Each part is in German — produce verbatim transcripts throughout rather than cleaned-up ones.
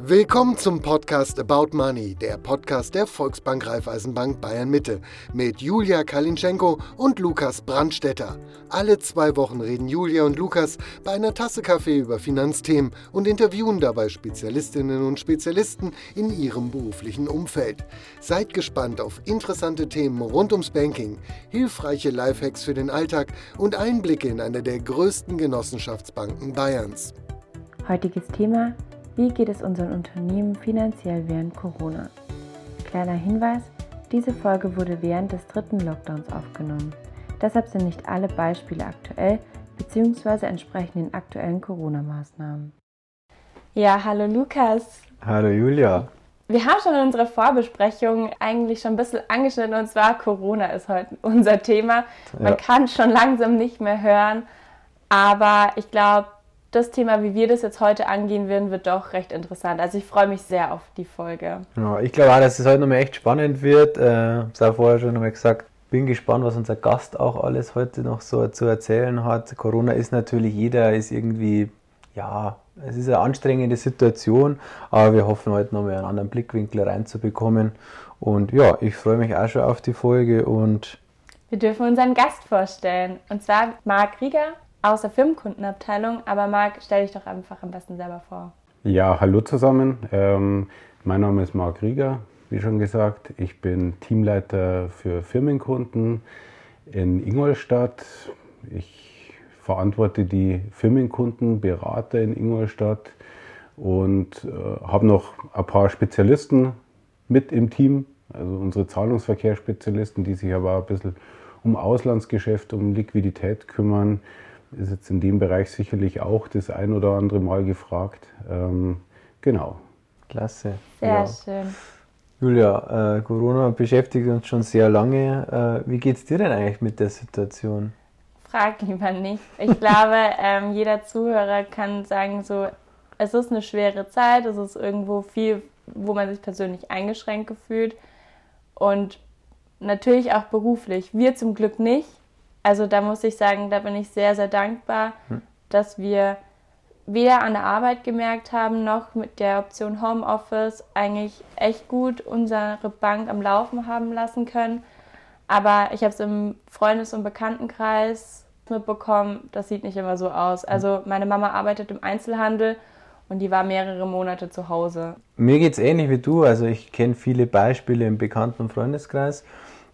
Willkommen zum Podcast About Money, der Podcast der Volksbank Raiffeisenbank Bayern Mitte mit Julia Kalinschenko und Lukas Brandstetter. Alle zwei Wochen reden Julia und Lukas bei einer Tasse Kaffee über Finanzthemen und interviewen dabei Spezialistinnen und Spezialisten in ihrem beruflichen Umfeld. Seid gespannt auf interessante Themen rund ums Banking, hilfreiche Lifehacks für den Alltag und Einblicke in eine der größten Genossenschaftsbanken Bayerns. Heutiges Thema: Wie geht es unseren Unternehmen finanziell während Corona? Kleiner Hinweis, diese Folge wurde während des dritten Lockdowns aufgenommen. Deshalb sind nicht alle Beispiele aktuell bzw. entsprechen den aktuellen Corona-Maßnahmen. Ja, hallo Lukas. Hallo Julia. Wir haben schon in unserer Vorbesprechung eigentlich schon ein bisschen angeschnitten, und zwar Corona ist heute unser Thema. Man ja. kann schon langsam nicht mehr hören, aber ich glaube, das Thema, wie wir das jetzt heute angehen werden, wird doch recht interessant. Also ich freue mich sehr auf die Folge. Ja, ich glaube auch, dass es heute nochmal echt spannend wird. Ich äh, habe es auch vorher schon nochmal gesagt, bin gespannt, was unser Gast auch alles heute noch so zu erzählen hat. Corona ist natürlich, jeder ist irgendwie, ja, es ist eine anstrengende Situation, aber wir hoffen heute nochmal einen anderen Blickwinkel reinzubekommen. Und ja, ich freue mich auch schon auf die Folge. Und wir dürfen unseren Gast vorstellen, und zwar Marc Rieger aus der Firmenkundenabteilung. Aber Marc, stell dich doch einfach am besten selber vor. Ja, hallo zusammen. Ähm, mein Name ist Marc Rieger, wie schon gesagt. Ich bin Teamleiter für Firmenkunden in Ingolstadt. Ich verantworte die Firmenkundenberater in Ingolstadt und äh, habe noch ein paar Spezialisten mit im Team, also unsere Zahlungsverkehrsspezialisten, die sich aber ein bisschen um Auslandsgeschäft, um Liquidität kümmern. Ist jetzt in dem Bereich sicherlich auch das ein oder andere Mal gefragt. Ähm, genau. Klasse. Sehr ja. schön. Julia, äh, Corona beschäftigt uns schon sehr lange. Äh, wie geht's dir denn eigentlich mit der Situation? Frag lieber nicht. Ich glaube, ähm, jeder Zuhörer kann sagen, so, es ist eine schwere Zeit, es ist irgendwo viel, wo man sich persönlich eingeschränkt gefühlt. Und natürlich auch beruflich. Wir zum Glück nicht. Also da muss ich sagen, da bin ich sehr, sehr dankbar, dass wir weder an der Arbeit gemerkt haben, noch mit der Option Homeoffice eigentlich echt gut unsere Bank am Laufen haben lassen können. Aber ich habe es im Freundes- und Bekanntenkreis mitbekommen, das sieht nicht immer so aus. Also meine Mama arbeitet im Einzelhandel und die war mehrere Monate zu Hause. Mir geht's ähnlich wie du. Also ich kenne viele Beispiele im Bekannten- und Freundeskreis.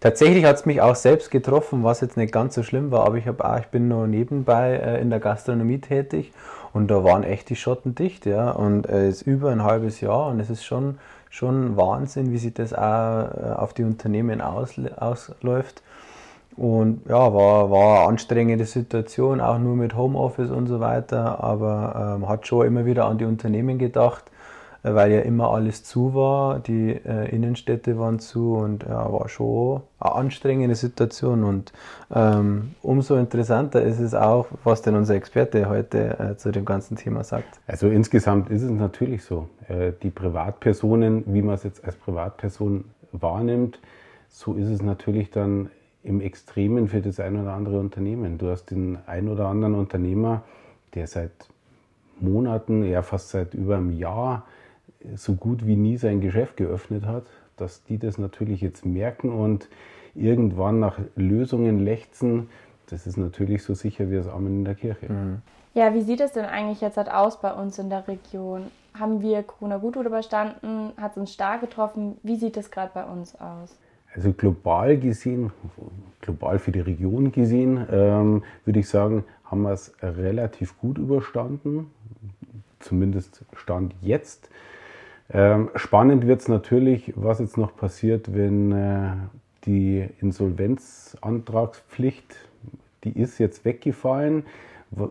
Tatsächlich hat es mich auch selbst getroffen, was jetzt nicht ganz so schlimm war, aber ich habe auch, ich bin noch nebenbei äh, in der Gastronomie tätig, und da waren echt die Schotten dicht, ja, und es äh, ist über ein halbes Jahr, und es ist schon, schon Wahnsinn, wie sich das auch äh, auf die Unternehmen aus, ausläuft. Und ja, war, war eine anstrengende Situation, auch nur mit Homeoffice und so weiter, aber ähm, hat schon immer wieder an die Unternehmen gedacht, weil ja immer alles zu war, die äh, Innenstädte waren zu, und ja, war schon eine anstrengende Situation. Und ähm, umso interessanter ist es auch, was denn unser Experte heute äh, zu dem ganzen Thema sagt. Also insgesamt ist es natürlich so, äh, die Privatpersonen, wie man es jetzt als Privatperson wahrnimmt, so ist es natürlich dann im Extremen für das ein oder andere Unternehmen. Du hast den ein oder anderen Unternehmer, der seit Monaten, ja fast seit über einem Jahr, so gut wie nie sein Geschäft geöffnet hat, dass die das natürlich jetzt merken und irgendwann nach Lösungen lechzen. Das ist natürlich so sicher wie das Amen in der Kirche. Mhm. Ja, wie sieht es denn eigentlich jetzt halt aus bei uns in der Region? Haben wir Corona gut überstanden? Hat es uns stark getroffen? Wie sieht es gerade bei uns aus? Also global gesehen, global für die Region gesehen, ähm, würde ich sagen, haben wir es relativ gut überstanden. Zumindest Stand jetzt. Ähm, spannend wird es natürlich, was jetzt noch passiert, wenn äh, die Insolvenzantragspflicht, die ist jetzt weggefallen,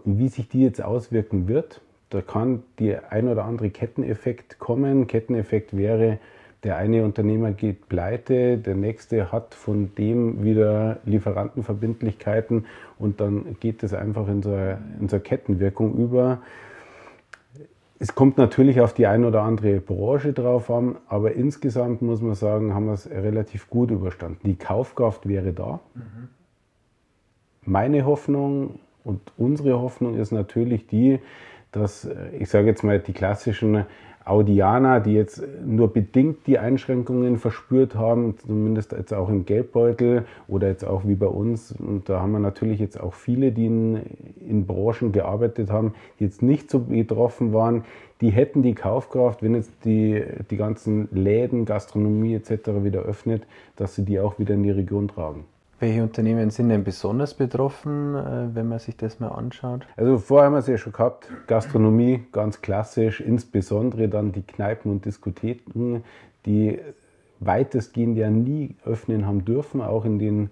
wie sich die jetzt auswirken wird. Da kann der ein oder andere Ketteneffekt kommen. Ketteneffekt wäre, der eine Unternehmer geht pleite, der nächste hat von dem wieder Lieferantenverbindlichkeiten, und dann geht das einfach in so eine, in so eine Kettenwirkung über. Es kommt natürlich auf die ein oder andere Branche drauf an, aber insgesamt muss man sagen, haben wir es relativ gut überstanden. Die Kaufkraft wäre da. Mhm. Meine Hoffnung und unsere Hoffnung ist natürlich die, dass, ich sage jetzt mal, die klassischen Audianer, die jetzt nur bedingt die Einschränkungen verspürt haben, zumindest jetzt auch im Geldbeutel oder jetzt auch wie bei uns. Und da haben wir natürlich jetzt auch viele, die in, in Branchen gearbeitet haben, die jetzt nicht so betroffen waren. Die hätten die Kaufkraft, wenn jetzt die, die ganzen Läden, Gastronomie et cetera wieder öffnet, dass sie die auch wieder in die Region tragen. Welche Unternehmen sind denn besonders betroffen, wenn man sich das mal anschaut? Also vorher haben wir es ja schon gehabt, Gastronomie ganz klassisch, insbesondere dann die Kneipen und Diskotheken, die weitestgehend ja nie öffnen haben dürfen, auch in den,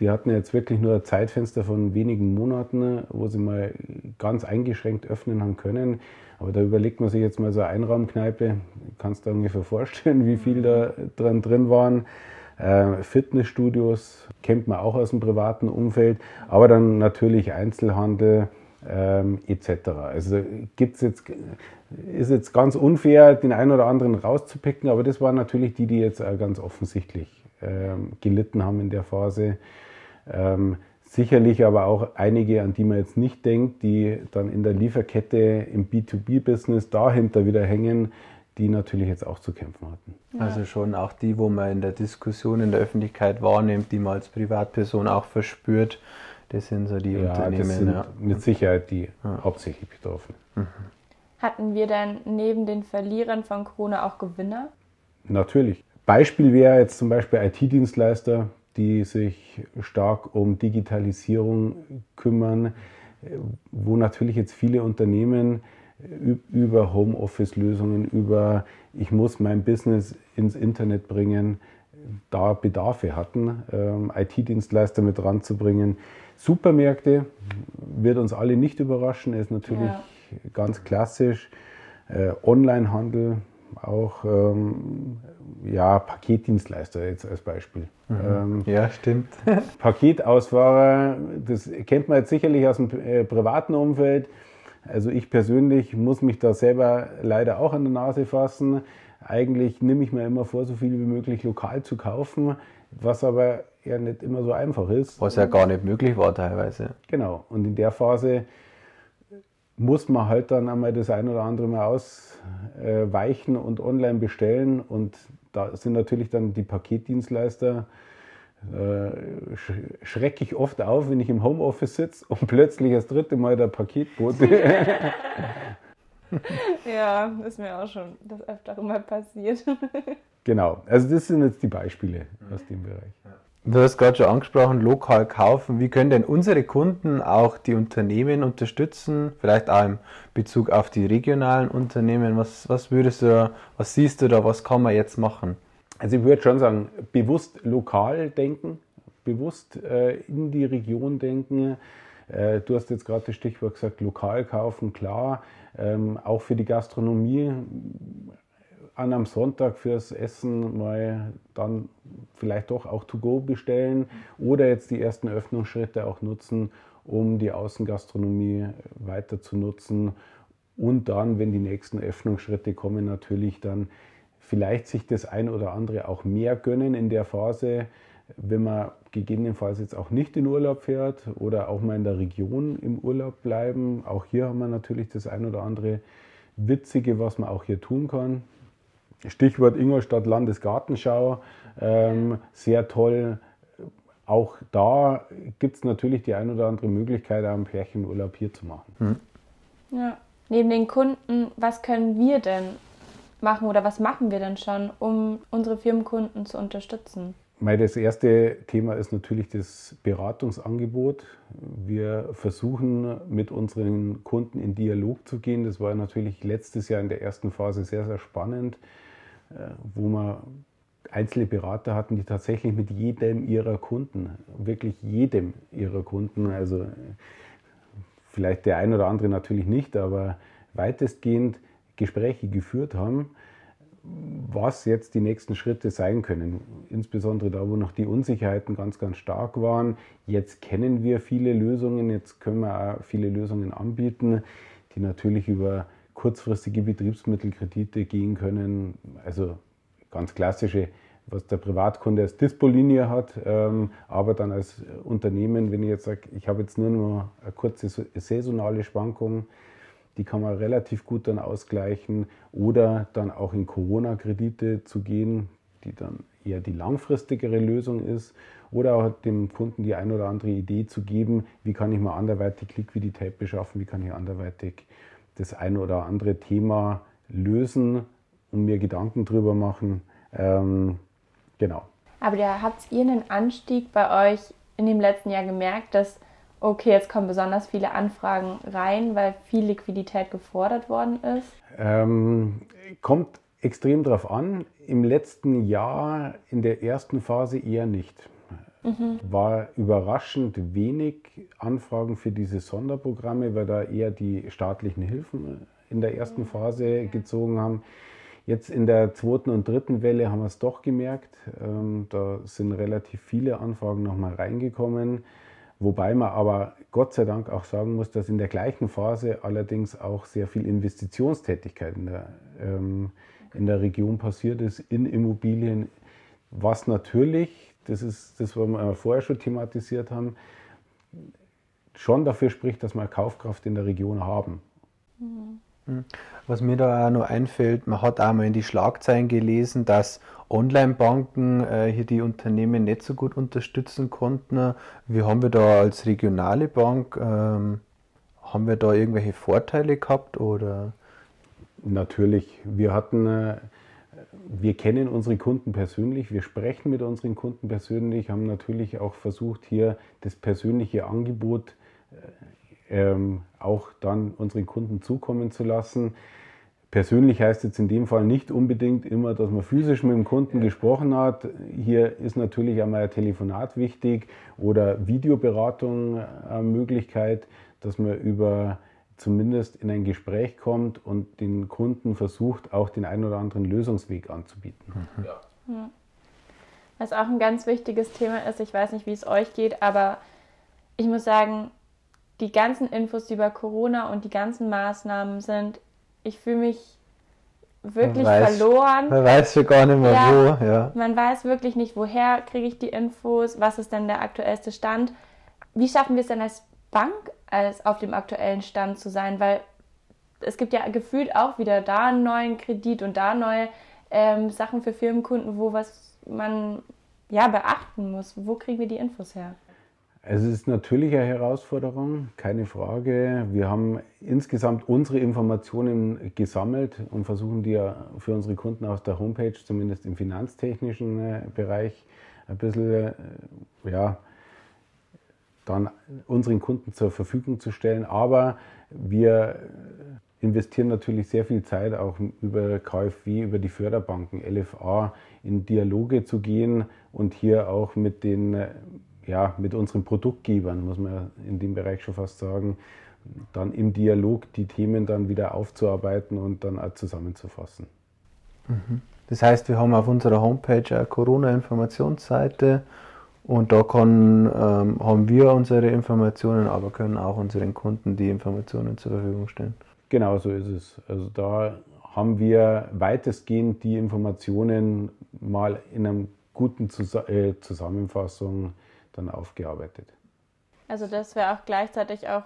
die hatten jetzt wirklich nur ein Zeitfenster von wenigen Monaten, wo sie mal ganz eingeschränkt öffnen haben können. Aber da überlegt man sich jetzt mal so eine Einraumkneipe, kannst du dir ungefähr vorstellen, wie viel da dran drin waren. Fitnessstudios kennt man auch aus dem privaten Umfeld, aber dann natürlich Einzelhandel ähm, et cetera. Also gibt's jetzt, ist jetzt ganz unfair, den einen oder anderen rauszupicken, aber das waren natürlich die, die jetzt ganz offensichtlich ähm, gelitten haben in der Phase. Ähm, sicherlich aber auch einige, an die man jetzt nicht denkt, die dann in der Lieferkette im B zwei B Business dahinter wieder hängen, die natürlich jetzt auch zu kämpfen hatten. Ja. Also schon auch die, wo man in der Diskussion, in der Öffentlichkeit wahrnimmt, die man als Privatperson auch verspürt, das sind so die ja, Unternehmen. Das sind ja. Mit Sicherheit die ja. hauptsächlich Betroffenen. Mhm. Hatten wir dann neben den Verlierern von Corona auch Gewinner? Natürlich. Beispiel wäre jetzt zum Beispiel I T-Dienstleister, die sich stark um Digitalisierung kümmern, wo natürlich jetzt viele Unternehmen über Homeoffice-Lösungen, über ich muss mein Business ins Internet bringen, da Bedarfe hatten, ähm, I T-Dienstleister mit ranzubringen. Supermärkte wird uns alle nicht überraschen, ist natürlich ja. ganz klassisch. Äh, Onlinehandel, auch ähm, ja, Paketdienstleister jetzt als Beispiel. Mhm. Ähm, ja, stimmt. Paketausfahrer, das kennt man jetzt sicherlich aus dem äh, privaten Umfeld. Also ich persönlich muss mich da selber leider auch an der Nase fassen. Eigentlich nehme ich mir immer vor, so viel wie möglich lokal zu kaufen, was aber ja nicht immer so einfach ist. Was ja gar nicht möglich war teilweise. Genau. Und in der Phase muss man halt dann einmal das ein oder andere mal ausweichen und online bestellen. Und da sind natürlich dann die Paketdienstleister, schrecke ich oft auf, wenn ich im Homeoffice sitze und plötzlich das dritte Mal der Paketbote. Ja, ist mir auch schon das öfter mal passiert. Genau, also das sind jetzt die Beispiele aus dem Bereich. Du hast gerade schon angesprochen, lokal kaufen. Wie können denn unsere Kunden auch die Unternehmen unterstützen? Vielleicht auch im Bezug auf die regionalen Unternehmen. Was, was würdest du, was siehst du da, was kann man jetzt machen? Also ich würde schon sagen, bewusst lokal denken, bewusst äh, in die Region denken. Äh, du hast jetzt gerade das Stichwort gesagt, lokal kaufen, klar. Ähm, auch für die Gastronomie an am Sonntag fürs Essen mal dann vielleicht doch auch to go bestellen oder jetzt die ersten Öffnungsschritte auch nutzen, um die Außengastronomie weiter zu nutzen. Und dann, wenn die nächsten Öffnungsschritte kommen, natürlich dann vielleicht sich das ein oder andere auch mehr gönnen in der Phase, wenn man gegebenenfalls jetzt auch nicht in Urlaub fährt oder auch mal in der Region im Urlaub bleiben. Auch hier haben wir natürlich das ein oder andere Witzige, was man auch hier tun kann. Stichwort Ingolstadt Landesgartenschau, ähm, sehr toll. Auch da gibt es natürlich die ein oder andere Möglichkeit, einen Pärchenurlaub hier zu machen. Hm. Ja. Neben den Kunden, was können wir denn machen oder was machen wir denn schon, um unsere Firmenkunden zu unterstützen? Das erste Thema ist natürlich das Beratungsangebot. Wir versuchen, mit unseren Kunden in Dialog zu gehen. Das war natürlich letztes Jahr in der ersten Phase sehr, sehr spannend, wo wir einzelne Berater hatten, die tatsächlich mit jedem ihrer Kunden, wirklich jedem ihrer Kunden, also vielleicht der ein oder andere natürlich nicht, aber weitestgehend Gespräche geführt haben, was jetzt die nächsten Schritte sein können. Insbesondere da, wo noch die Unsicherheiten ganz, ganz stark waren. Jetzt kennen wir viele Lösungen, jetzt können wir auch viele Lösungen anbieten, die natürlich über kurzfristige Betriebsmittelkredite gehen können. Also ganz klassische, was der Privatkunde als Dispo-Linie hat, aber dann als Unternehmen, wenn ich jetzt sage, ich habe jetzt nur noch eine kurze saisonale Schwankung, die kann man relativ gut dann ausgleichen oder dann auch in Corona-Kredite zu gehen, die dann eher die langfristigere Lösung ist oder auch dem Kunden die ein oder andere Idee zu geben, wie kann ich mal anderweitig Liquidität beschaffen, wie kann ich anderweitig das ein oder andere Thema lösen und mir Gedanken drüber machen. Ähm, genau. Aber da habt ihr einen Anstieg bei euch in dem letzten Jahr gemerkt, dass, okay, jetzt kommen besonders viele Anfragen rein, weil viel Liquidität gefordert worden ist? Ähm, kommt extrem drauf an. Im letzten Jahr, in der ersten Phase eher nicht. Mhm. War überraschend wenig Anfragen für diese Sonderprogramme, weil da eher die staatlichen Hilfen in der ersten Phase gezogen haben. Jetzt in der zweiten und dritten Welle haben wir es doch gemerkt. Ähm, da sind relativ viele Anfragen nochmal reingekommen. Wobei man aber Gott sei Dank auch sagen muss, dass in der gleichen Phase allerdings auch sehr viel Investitionstätigkeit in der, ähm, in der Region passiert ist, in Immobilien, was natürlich, das ist das, was wir vorher schon thematisiert haben, schon dafür spricht, dass wir Kaufkraft in der Region haben. Mhm. Was mir da auch noch einfällt, man hat auch mal in die Schlagzeilen gelesen, dass Online-Banken äh, hier die Unternehmen nicht so gut unterstützen konnten. Wie haben wir da als regionale Bank, ähm, haben wir da irgendwelche Vorteile gehabt? Oder? Natürlich, wir hatten, äh, wir kennen unsere Kunden persönlich, wir sprechen mit unseren Kunden persönlich, haben natürlich auch versucht, hier das persönliche Angebot äh, Ähm, auch dann unseren Kunden zukommen zu lassen. Persönlich heißt jetzt in dem Fall nicht unbedingt immer, dass man physisch mit dem Kunden ja. gesprochen hat. Hier ist natürlich einmal ein Telefonat wichtig oder Videoberatung eine Möglichkeit, dass man über zumindest in ein Gespräch kommt und den Kunden versucht, auch den einen oder anderen Lösungsweg anzubieten. Mhm. Ja. Ja. Was auch ein ganz wichtiges Thema ist, ich weiß nicht, wie es euch geht, aber ich muss sagen, die ganzen Infos über Corona und die ganzen Maßnahmen sind, ich fühle mich wirklich man weiß, verloren. Man weiß schon gar nicht mehr ja, wo. Ja. Man weiß wirklich nicht, woher kriege ich die Infos, was ist denn der aktuellste Stand. Wie schaffen wir es denn als Bank, als auf dem aktuellen Stand zu sein? Weil es gibt ja gefühlt auch wieder da einen neuen Kredit und da neue ähm, Sachen für Firmenkunden, wo was man ja, beachten muss. Wo kriegen wir die Infos her? Es ist natürlich eine Herausforderung, keine Frage. Wir haben insgesamt unsere Informationen gesammelt und versuchen die für unsere Kunden auf der Homepage, zumindest im finanztechnischen Bereich, ein bisschen ja, dann unseren Kunden zur Verfügung zu stellen. Aber wir investieren natürlich sehr viel Zeit, auch über K f W, über die Förderbanken, L F A, in Dialoge zu gehen und hier auch mit den ja, mit unseren Produktgebern, muss man in dem Bereich schon fast sagen, dann im Dialog die Themen dann wieder aufzuarbeiten und dann auch zusammenzufassen. Das heißt, wir haben auf unserer Homepage eine Corona-Informationsseite und da kann, ähm, haben wir unsere Informationen, aber können auch unseren Kunden die Informationen zur Verfügung stellen. Genau so ist es. Also da haben wir weitestgehend die Informationen mal in einer guten Zus- äh, Zusammenfassung dann aufgearbeitet. Also das wäre auch gleichzeitig auch,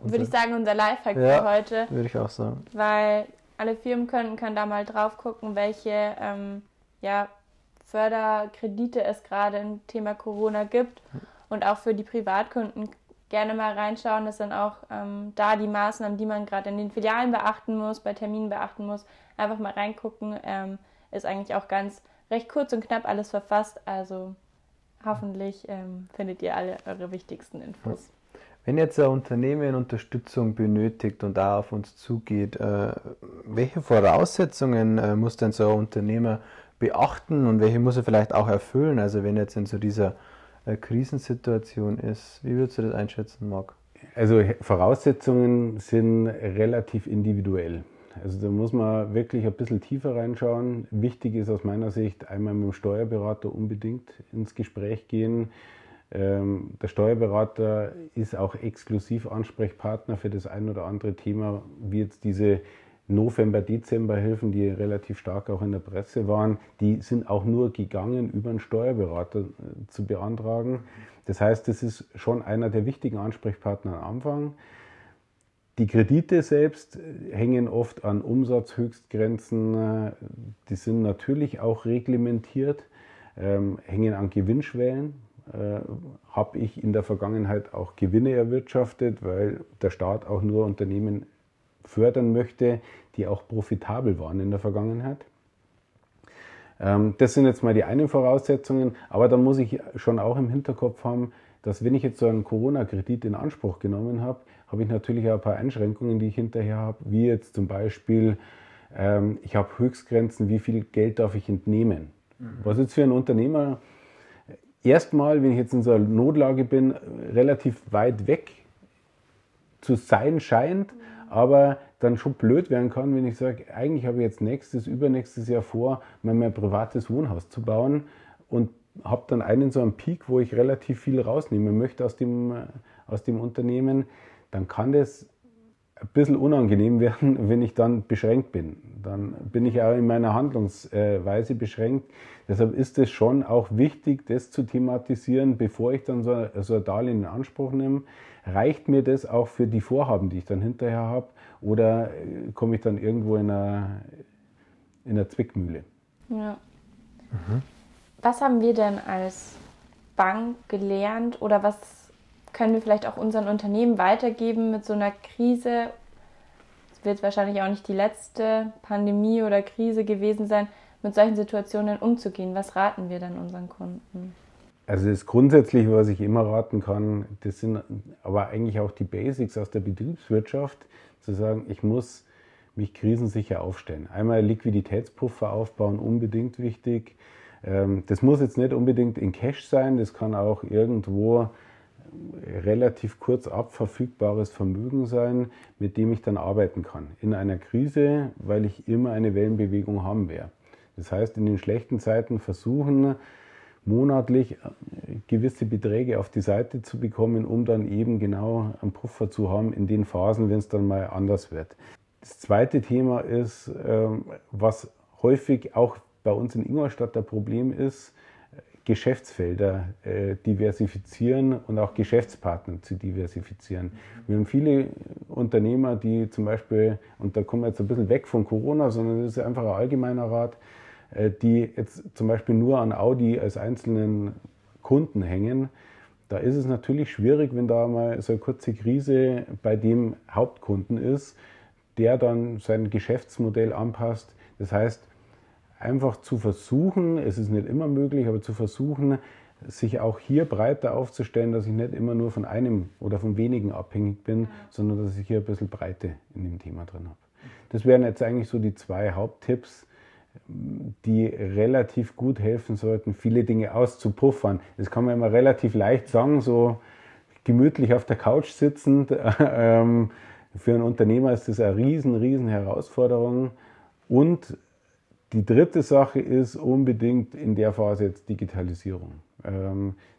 würde ich sagen, unser Lifehack ja, für heute. Würde ich auch sagen. Weil alle Firmen können, können da mal drauf gucken, welche ähm, ja, Förderkredite es gerade im Thema Corona gibt und auch für die Privatkunden gerne mal reinschauen. Das sind auch ähm, da die Maßnahmen, die man gerade in den Filialen beachten muss, bei Terminen beachten muss. Einfach mal reingucken, ähm, ist eigentlich auch ganz recht kurz und knapp alles verfasst, also hoffentlich ähm, findet ihr alle eure wichtigsten Infos. Wenn jetzt ein Unternehmen Unterstützung benötigt und auch auf uns zugeht, äh, welche Voraussetzungen äh, muss denn so ein Unternehmer beachten und welche muss er vielleicht auch erfüllen? Also wenn jetzt in so dieser äh, Krisensituation ist, wie würdest du das einschätzen, Marc? Also Voraussetzungen sind relativ individuell. Also da muss man wirklich ein bisschen tiefer reinschauen. Wichtig ist aus meiner Sicht, einmal mit dem Steuerberater unbedingt ins Gespräch gehen. Ähm, der Steuerberater ist auch exklusiv Ansprechpartner für das ein oder andere Thema, wie jetzt diese November-Dezember-Hilfen, die relativ stark auch in der Presse waren, die sind auch nur gegangen, über einen Steuerberater zu beantragen. Das heißt, das ist schon einer der wichtigen Ansprechpartner am Anfang. Die Kredite selbst hängen oft an Umsatzhöchstgrenzen, die sind natürlich auch reglementiert, hängen an Gewinnschwellen. Habe ich in der Vergangenheit auch Gewinne erwirtschaftet, weil der Staat auch nur Unternehmen fördern möchte, die auch profitabel waren in der Vergangenheit. Das sind jetzt mal die einen Voraussetzungen, aber da muss ich schon auch im Hinterkopf haben, dass wenn ich jetzt so einen Corona-Kredit in Anspruch genommen habe, habe ich natürlich auch ein paar Einschränkungen, die ich hinterher habe, wie jetzt zum Beispiel, ich habe Höchstgrenzen, wie viel Geld darf ich entnehmen. Was jetzt für einen Unternehmer erstmal, wenn ich jetzt in so einer Notlage bin, relativ weit weg zu sein scheint, aber dann schon blöd werden kann, wenn ich sage, eigentlich habe ich jetzt nächstes, übernächstes Jahr vor, mein, mein privates Wohnhaus zu bauen und habe dann einen so einen Peak, wo ich relativ viel rausnehmen möchte aus dem, aus dem Unternehmen, dann kann das ein bisschen unangenehm werden, wenn ich dann beschränkt bin. Dann bin ich auch in meiner Handlungsweise beschränkt. Deshalb ist es schon auch wichtig, das zu thematisieren, bevor ich dann so, so ein Darlehen in Anspruch nehme. Reicht mir das auch für die Vorhaben, die ich dann hinterher habe? Oder komme ich dann irgendwo in einer, in einer Zwickmühle? Ja. Mhm. Was haben wir denn als Bank gelernt oder was können wir vielleicht auch unseren Unternehmen weitergeben mit so einer Krise? Es wird wahrscheinlich auch nicht die letzte Pandemie oder Krise gewesen sein, mit solchen Situationen umzugehen. Was raten wir dann unseren Kunden? Also das Grundsätzliche, was ich immer raten kann, das sind aber eigentlich auch die Basics aus der Betriebswirtschaft, zu sagen, ich muss mich krisensicher aufstellen. Einmal Liquiditätspuffer aufbauen, unbedingt wichtig. Das muss jetzt nicht unbedingt in Cash sein, das kann auch irgendwo relativ kurz abverfügbares Vermögen sein, mit dem ich dann arbeiten kann. In einer Krise, weil ich immer eine Wellenbewegung haben werde. Das heißt, in den schlechten Zeiten versuchen, monatlich gewisse Beträge auf die Seite zu bekommen, um dann eben genau einen Puffer zu haben in den Phasen, wenn es dann mal anders wird. Das zweite Thema ist, was häufig auch bei uns in Ingolstadt das Problem ist, Geschäftsfelder äh, diversifizieren und auch Geschäftspartner zu diversifizieren. Wir haben viele Unternehmer, die zum Beispiel, und da kommen wir jetzt ein bisschen weg von Corona, sondern das ist einfach ein allgemeiner Rat, äh, die jetzt zum Beispiel nur an Audi als einzelnen Kunden hängen. Da ist es natürlich schwierig, wenn da mal so eine kurze Krise bei dem Hauptkunden ist, der dann sein Geschäftsmodell anpasst. Das heißt, einfach zu versuchen, es ist nicht immer möglich, aber zu versuchen, sich auch hier breiter aufzustellen, dass ich nicht immer nur von einem oder von wenigen abhängig bin, sondern dass ich hier ein bisschen Breite in dem Thema drin habe. Das wären jetzt eigentlich so die zwei Haupttipps, die relativ gut helfen sollten, viele Dinge auszupuffern. Das kann man immer relativ leicht sagen, so gemütlich auf der Couch sitzend. Für einen Unternehmer ist das eine riesen, riesen Herausforderung. Und die dritte Sache ist unbedingt in der Phase jetzt Digitalisierung.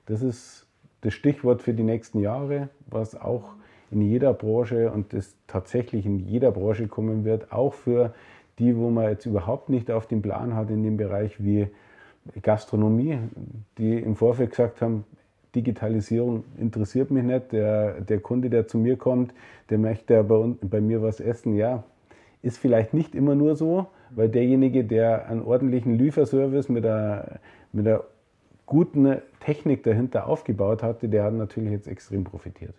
Das ist das Stichwort für die nächsten Jahre, was auch in jeder Branche und das tatsächlich in jeder Branche kommen wird, auch für die, wo man jetzt überhaupt nicht auf den Plan hat in dem Bereich wie Gastronomie, die im Vorfeld gesagt haben, Digitalisierung interessiert mich nicht, der, der Kunde, der zu mir kommt, der möchte bei, bei mir was essen, ja, ist vielleicht nicht immer nur so, weil derjenige, der einen ordentlichen Lieferservice mit einer, mit einer guten Technik dahinter aufgebaut hatte, der hat natürlich jetzt extrem profitiert.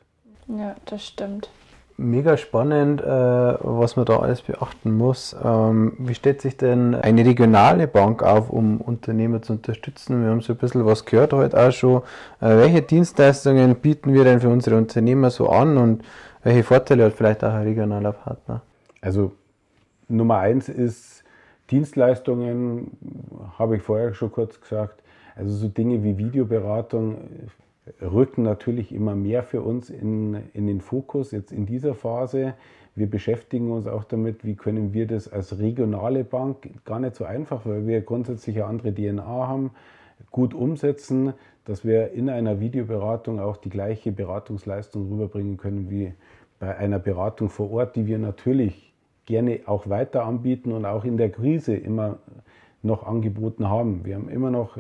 Ja, das stimmt. Mega spannend, was man da alles beachten muss. Wie stellt sich denn eine regionale Bank auf, um Unternehmer zu unterstützen? Wir haben so ein bisschen was gehört heute auch schon. Welche Dienstleistungen bieten wir denn für unsere Unternehmer so an und welche Vorteile hat vielleicht auch ein regionaler Partner? Also Nummer eins ist Dienstleistungen, habe ich vorher schon kurz gesagt. Also so Dinge wie Videoberatung rücken natürlich immer mehr für uns in, in den Fokus jetzt in dieser Phase. Wir beschäftigen uns auch damit, wie können wir das als regionale Bank, gar nicht so einfach, weil wir grundsätzlich eine andere D N A haben, gut umsetzen, dass wir in einer Videoberatung auch die gleiche Beratungsleistung rüberbringen können wie bei einer Beratung vor Ort, die wir natürlich gerne auch weiter anbieten und auch in der Krise immer noch angeboten haben. Wir haben immer noch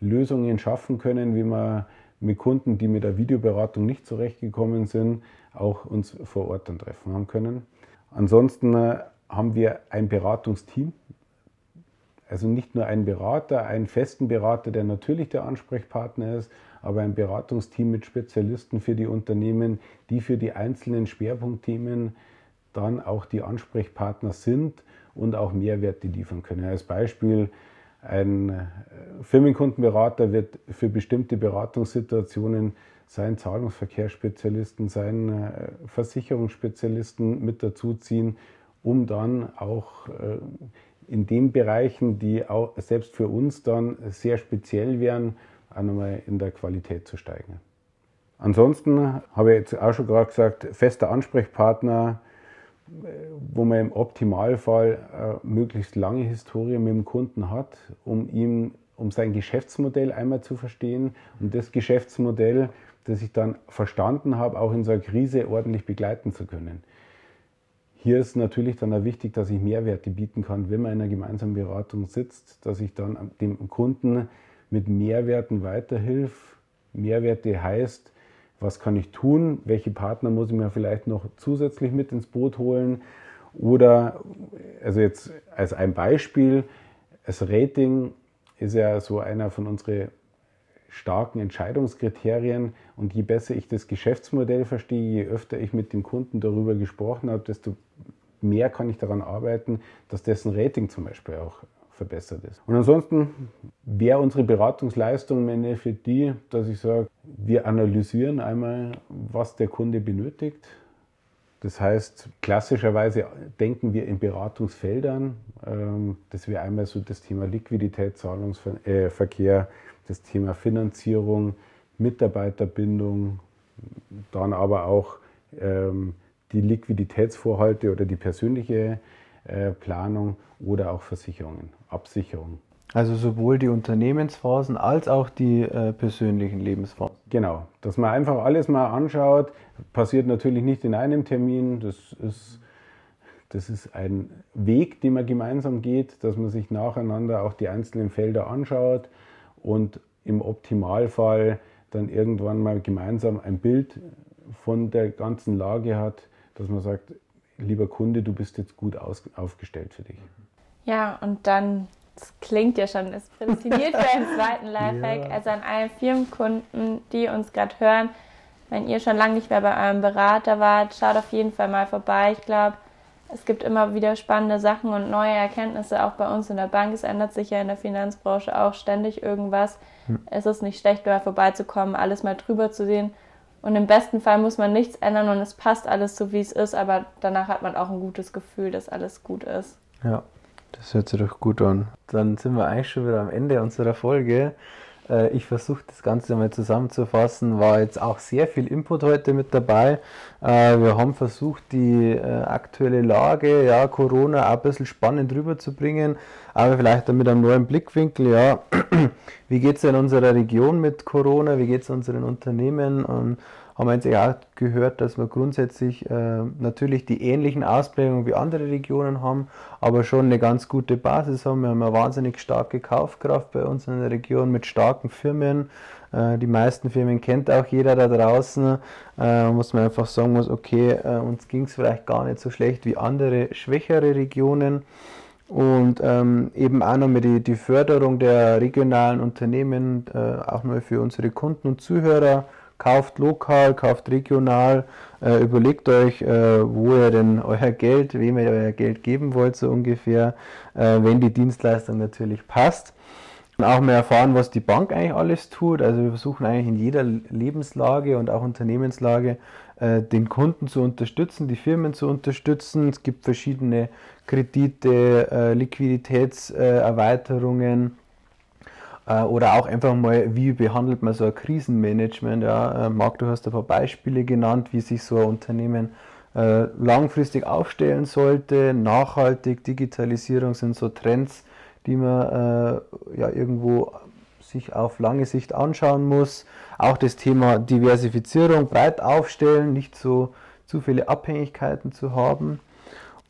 Lösungen schaffen können, wie man mit Kunden, die mit der Videoberatung nicht zurechtgekommen sind, auch uns vor Ort dann treffen haben können. Ansonsten haben wir ein Beratungsteam, also nicht nur einen Berater, einen festen Berater, der natürlich der Ansprechpartner ist, aber ein Beratungsteam mit Spezialisten für die Unternehmen, die für die einzelnen Schwerpunktthemen dann auch die Ansprechpartner sind und auch Mehrwerte liefern können. Als Beispiel: Ein Firmenkundenberater wird für bestimmte Beratungssituationen seinen Zahlungsverkehrsspezialisten, seinen Versicherungsspezialisten mit dazuziehen, um dann auch in den Bereichen, die auch selbst für uns dann sehr speziell wären, auch nochmal in der Qualität zu steigern. Ansonsten habe ich jetzt auch schon gerade gesagt, fester Ansprechpartner, wo man im Optimalfall äh, möglichst lange Historie mit dem Kunden hat, um ihm, um sein Geschäftsmodell einmal zu verstehen und das Geschäftsmodell, das ich dann verstanden habe, auch in so einer Krise ordentlich begleiten zu können. Hier ist natürlich dann auch wichtig, dass ich Mehrwerte bieten kann, wenn man in einer gemeinsamen Beratung sitzt, dass ich dann dem Kunden mit Mehrwerten weiterhilf. Mehrwerte heißt: Was kann ich tun? Welche Partner muss ich mir vielleicht noch zusätzlich mit ins Boot holen? Oder, also jetzt als ein Beispiel, das Rating ist ja so einer von unseren starken Entscheidungskriterien. Und je besser ich das Geschäftsmodell verstehe, je öfter ich mit dem Kunden darüber gesprochen habe, desto mehr kann ich daran arbeiten, dass dessen Rating zum Beispiel auch verbessert ist. Und ansonsten wäre unsere Beratungsleistung im Endeffekt die, dass ich sage, wir analysieren einmal, was der Kunde benötigt. Das heißt, klassischerweise denken wir in Beratungsfeldern. Das wäre einmal so das Thema Liquidität, Zahlungsverkehr, das Thema Finanzierung, Mitarbeiterbindung, dann aber auch die Liquiditätsvorhalte oder die persönliche Planung oder auch Versicherungen, Absicherung. Also sowohl die Unternehmensphasen als auch die äh, persönlichen Lebensphasen. Genau, dass man einfach alles mal anschaut, passiert natürlich nicht in einem Termin. Das ist, das ist ein Weg, den man gemeinsam geht, dass man sich nacheinander auch die einzelnen Felder anschaut und im Optimalfall dann irgendwann mal gemeinsam ein Bild von der ganzen Lage hat, dass man sagt: Lieber Kunde, du bist jetzt gut aus, aufgestellt für dich. Ja, und dann, das klingt ja schon, ist prädestiniert für einen zweiten Lifehack. Ja. Also an alle Firmenkunden, die uns gerade hören, wenn ihr schon lange nicht mehr bei eurem Berater wart, schaut auf jeden Fall mal vorbei. Ich glaube, es gibt immer wieder spannende Sachen und neue Erkenntnisse, auch bei uns in der Bank. Es ändert sich ja in der Finanzbranche auch ständig irgendwas. Hm. Es ist nicht schlecht, mal vorbeizukommen, alles mal drüber zu sehen. Und im besten Fall muss man nichts ändern und es passt alles so, wie es ist, aber danach hat man auch ein gutes Gefühl, dass alles gut ist. Ja, das hört sich doch gut an. Dann sind wir eigentlich schon wieder am Ende unserer Folge. Ich versuche das Ganze mal zusammenzufassen, war jetzt auch sehr viel Input heute mit dabei. Wir haben versucht, die aktuelle Lage, ja, Corona, auch ein bisschen spannend rüberzubringen, aber vielleicht dann mit einem neuen Blickwinkel, ja, wie geht es in unserer Region mit Corona, wie geht es unseren Unternehmen, und haben wir jetzt auch gehört, dass wir grundsätzlich äh, natürlich die ähnlichen Ausprägungen wie andere Regionen haben, aber schon eine ganz gute Basis haben. Wir haben eine wahnsinnig starke Kaufkraft bei uns in der Region mit starken Firmen. Äh, die meisten Firmen kennt auch jeder da draußen, äh, muss man einfach sagen, muss, okay, äh, uns ging es vielleicht gar nicht so schlecht wie andere schwächere Regionen. Und ähm, eben auch nochmal die, die Förderung der regionalen Unternehmen, äh, auch mal für unsere Kunden und Zuhörer. Kauft lokal, kauft regional, äh, überlegt euch, äh, wo ihr denn euer Geld, wem ihr euer Geld geben wollt, so ungefähr, äh, wenn die Dienstleistung natürlich passt. Und auch mal erfahren, was die Bank eigentlich alles tut. Also wir versuchen eigentlich in jeder Lebenslage und auch Unternehmenslage, äh, den Kunden zu unterstützen, die Firmen zu unterstützen. Es gibt verschiedene Kredite, äh, Liquiditätserweiterungen. Äh, Oder auch einfach mal, wie behandelt man so ein Krisenmanagement? Ja, Marc, du hast ein paar Beispiele genannt, wie sich so ein Unternehmen äh, langfristig aufstellen sollte. Nachhaltig, Digitalisierung sind so Trends, die man äh, ja irgendwo sich auf lange Sicht anschauen muss. Auch das Thema Diversifizierung, breit aufstellen, nicht so zu viele Abhängigkeiten zu haben.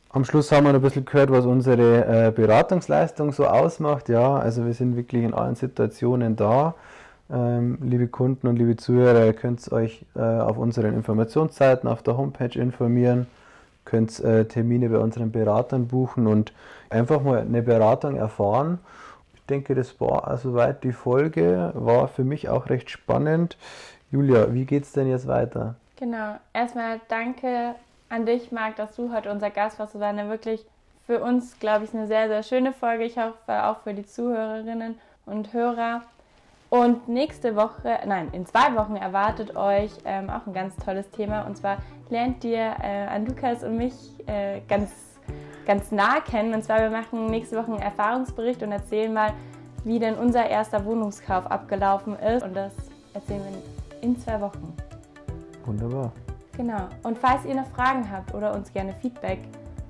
Am Schluss haben wir noch ein bisschen gehört, was unsere äh, Beratungsleistung so ausmacht. Ja, also wir sind wirklich in allen Situationen da. Ähm, liebe Kunden und liebe Zuhörer, ihr könnt euch äh, auf unseren Informationsseiten auf der Homepage informieren, könnt äh, Termine bei unseren Beratern buchen und einfach mal eine Beratung erfahren. Ich denke, das war soweit die Folge, war für mich auch recht spannend. Julia, wie geht's denn jetzt weiter? Genau, erstmal danke an dich, Marc, dass du heute unser Gast warst. Das war eine wirklich für uns, glaube ich, eine sehr, sehr schöne Folge. Ich hoffe, auch für die Zuhörerinnen und Hörer. Und nächste Woche, nein, in zwei Wochen erwartet euch ähm, auch ein ganz tolles Thema. Und zwar lernt ihr äh, an Lukas und mich äh, ganz, ganz nah kennen. Und zwar, wir machen nächste Woche einen Erfahrungsbericht und erzählen mal, wie denn unser erster Wohnungskauf abgelaufen ist. Und das erzählen wir in zwei Wochen. Wunderbar. Genau. Und falls ihr noch Fragen habt oder uns gerne Feedback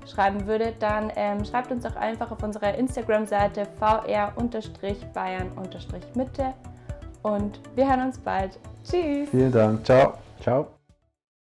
schreiben würdet, dann ähm, schreibt uns doch einfach auf unserer Instagram-Seite vr Unterstrich bayern Unterstrich mitte. Und wir hören uns bald. Tschüss. Vielen Dank. Ciao. Ciao.